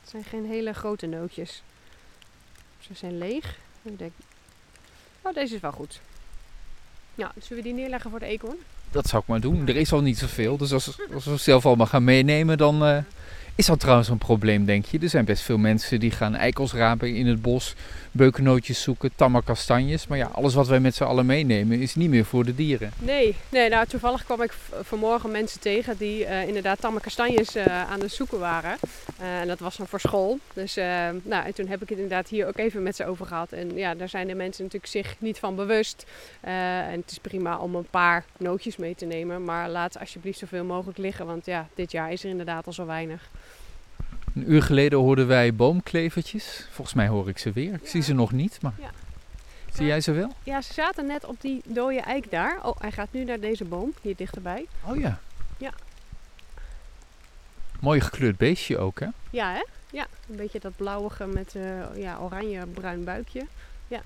Het zijn geen hele grote nootjes. Ze zijn leeg. Ik denk, oh, deze is wel goed. Nou, zullen we die neerleggen voor de eekhoorn? Dat zou ik maar doen. Er is al niet zoveel. Dus als we zelf allemaal gaan meenemen, dan is dat trouwens een probleem, denk je. Er zijn best veel mensen die gaan eikels rapen in het bos, beukennootjes zoeken, tamme kastanjes. Maar ja, alles wat wij met z'n allen meenemen is niet meer voor de dieren. Nee, nou toevallig kwam ik vanmorgen mensen tegen die inderdaad tamme kastanjes aan het zoeken waren. En dat was dan voor school. Dus nou, en toen heb ik het inderdaad hier ook even met ze over gehad. En ja, daar zijn de mensen natuurlijk zich niet van bewust. En het is prima om een paar nootjes mee te nemen. Maar laat alsjeblieft zoveel mogelijk liggen. Want ja, dit jaar is er inderdaad al zo weinig. Een uur geleden hoorden wij boomklevertjes. Volgens mij hoor ik ze weer. Ik zie ze nog niet, maar zie jij ze wel? Ja, ze zaten net op die dode eik daar. Oh, hij gaat nu naar deze boom, hier dichterbij. Oh ja. Ja. Mooi gekleurd beestje ook, hè? Ja, hè? Ja, een beetje dat blauwige met oranje-bruin buikje. Ja.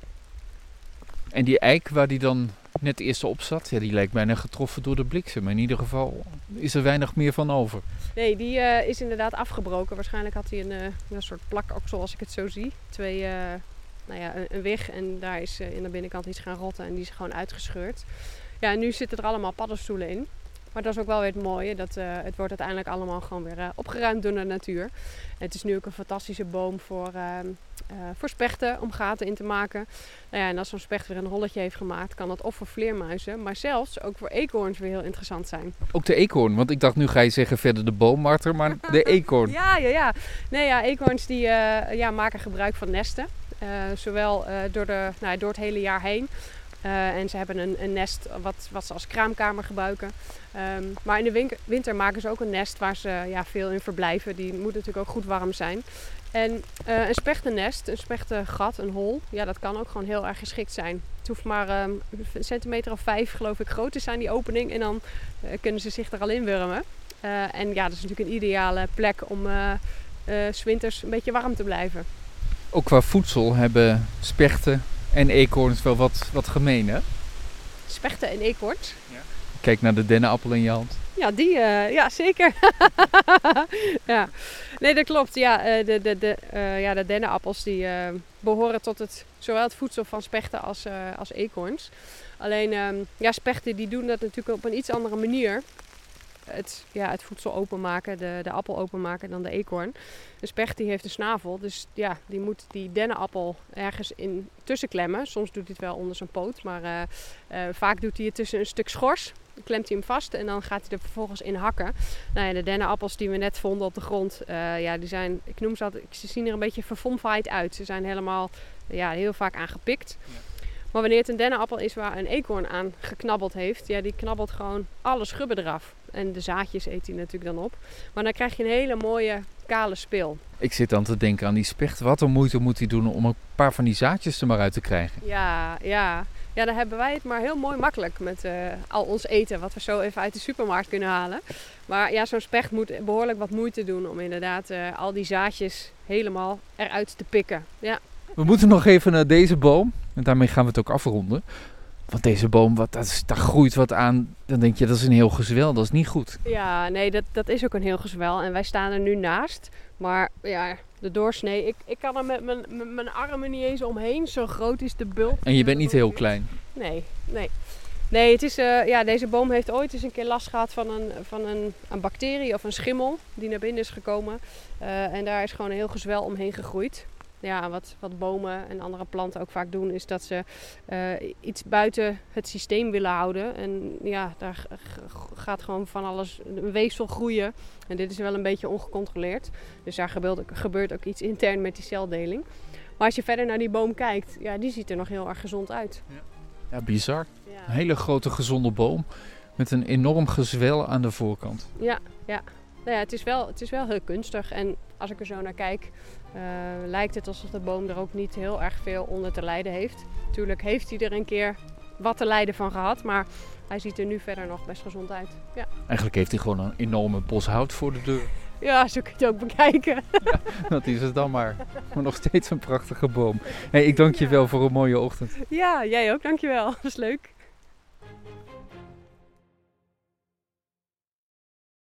En die eik waar die dan net eerst op zat, ja, die lijkt bijna getroffen door de bliksem. Maar in ieder geval is er weinig meer van over. Nee, die is inderdaad afgebroken. Waarschijnlijk had hij een soort plakaksel, als ik het zo zie. Een wig en daar is in de binnenkant iets gaan rotten en die is gewoon uitgescheurd. Ja, en nu zitten er allemaal paddenstoelen in. Maar dat is ook wel weer het mooie, dat het wordt uiteindelijk allemaal gewoon weer opgeruimd door de natuur. Het is nu ook een fantastische boom voor spechten om gaten in te maken. Nou ja, en als zo'n specht weer een holletje heeft gemaakt, kan dat of voor vleermuizen, maar zelfs ook voor eekhoorns weer heel interessant zijn. Ook de eekhoorn, want ik dacht nu ga je zeggen verder de boommarter, maar de eekhoorn. Ja. Nee, ja, eekhoorns die maken gebruik van nesten, zowel door het hele jaar heen. En ze hebben een nest wat ze als kraamkamer gebruiken. Maar in de winter maken ze ook een nest waar ze veel in verblijven. Die moet natuurlijk ook goed warm zijn. En een spechtennest, een spechtengat, een hol, ja, dat kan ook gewoon heel erg geschikt zijn. Het hoeft maar 1,5 centimeter geloof ik groot te zijn, die opening. En dan kunnen ze zich er al in wurmen. En ja, dat is natuurlijk een ideale plek om 's winters een beetje warm te blijven. Ook qua voedsel hebben spechten en eekhoorns wel wat gemeen, hè? Spechten en eekhoorns? Ja. Kijk naar de dennenappel in je hand. Ja, die, zeker. Ja. Nee, dat klopt. Ja, de dennenappels die behoren tot zowel het voedsel van spechten als eekhoorns. Alleen, spechten die doen dat natuurlijk op een iets andere manier. Het voedsel openmaken, de appel openmaken dan de eekhoorn. De specht die heeft een snavel, dus ja, die moet die dennenappel ergens in tussen klemmen. Soms doet hij het wel onder zijn poot, maar vaak doet hij het tussen een stuk schors. Dan klemt hij hem vast en dan gaat hij er vervolgens in hakken. Nou ja, de dennenappels die we net vonden op de grond, die zijn, ik noem ze altijd, ze zien er een beetje verfomfaaid uit. Ze zijn helemaal, heel vaak aangepikt. Ja. Maar wanneer het een dennenappel is waar een eekhoorn aan geknabbeld heeft, ja, die knabbelt gewoon alle schubben eraf. En de zaadjes eet hij natuurlijk dan op. Maar dan krijg je een hele mooie kale spil. Ik zit dan te denken aan die specht. Wat een moeite moet hij doen om een paar van die zaadjes er maar uit te krijgen. Ja, daar hebben wij het maar heel mooi makkelijk met al ons eten wat we zo even uit de supermarkt kunnen halen. Maar ja, zo'n specht moet behoorlijk wat moeite doen om inderdaad al die zaadjes helemaal eruit te pikken. Ja. We moeten nog even naar deze boom. En daarmee gaan we het ook afronden. Want deze boom, daar groeit wat aan. Dan denk je, dat is een heel gezwel. Dat is niet goed. Ja, nee, dat is ook een heel gezwel. En wij staan er nu naast. Maar ja, de doorsnee. Ik kan er met mijn armen niet eens omheen. Zo groot is de bulp. En je bent niet heel klein. Nee. Nee, het is, deze boom heeft ooit eens een keer last gehad van een bacterie of een schimmel. Die naar binnen is gekomen. En daar is gewoon een heel gezwel omheen gegroeid. Ja, wat bomen en andere planten ook vaak doen, is dat ze iets buiten het systeem willen houden. En ja, daar gaat gewoon van alles, een weefsel groeien. En dit is wel een beetje ongecontroleerd. Dus daar gebeurt ook iets intern met die celdeling. Maar als je verder naar die boom kijkt, ja, die ziet er nog heel erg gezond uit. Ja, bizar. Ja. Een hele grote gezonde boom met een enorm gezwel aan de voorkant. Ja. Nou ja, het is wel heel kunstig. En als ik er zo naar kijk, lijkt het alsof de boom er ook niet heel erg veel onder te lijden heeft. Natuurlijk heeft hij er een keer wat te lijden van gehad, maar hij ziet er nu verder nog best gezond uit. Ja. Eigenlijk heeft hij gewoon een enorme bos hout voor de deur. Ja, zo kun je het ook bekijken. Ja, dat is het dan maar. Maar nog steeds een prachtige boom. Hey, ik dank je wel voor een mooie ochtend. Ja, jij ook. Dank je wel. Dat is leuk.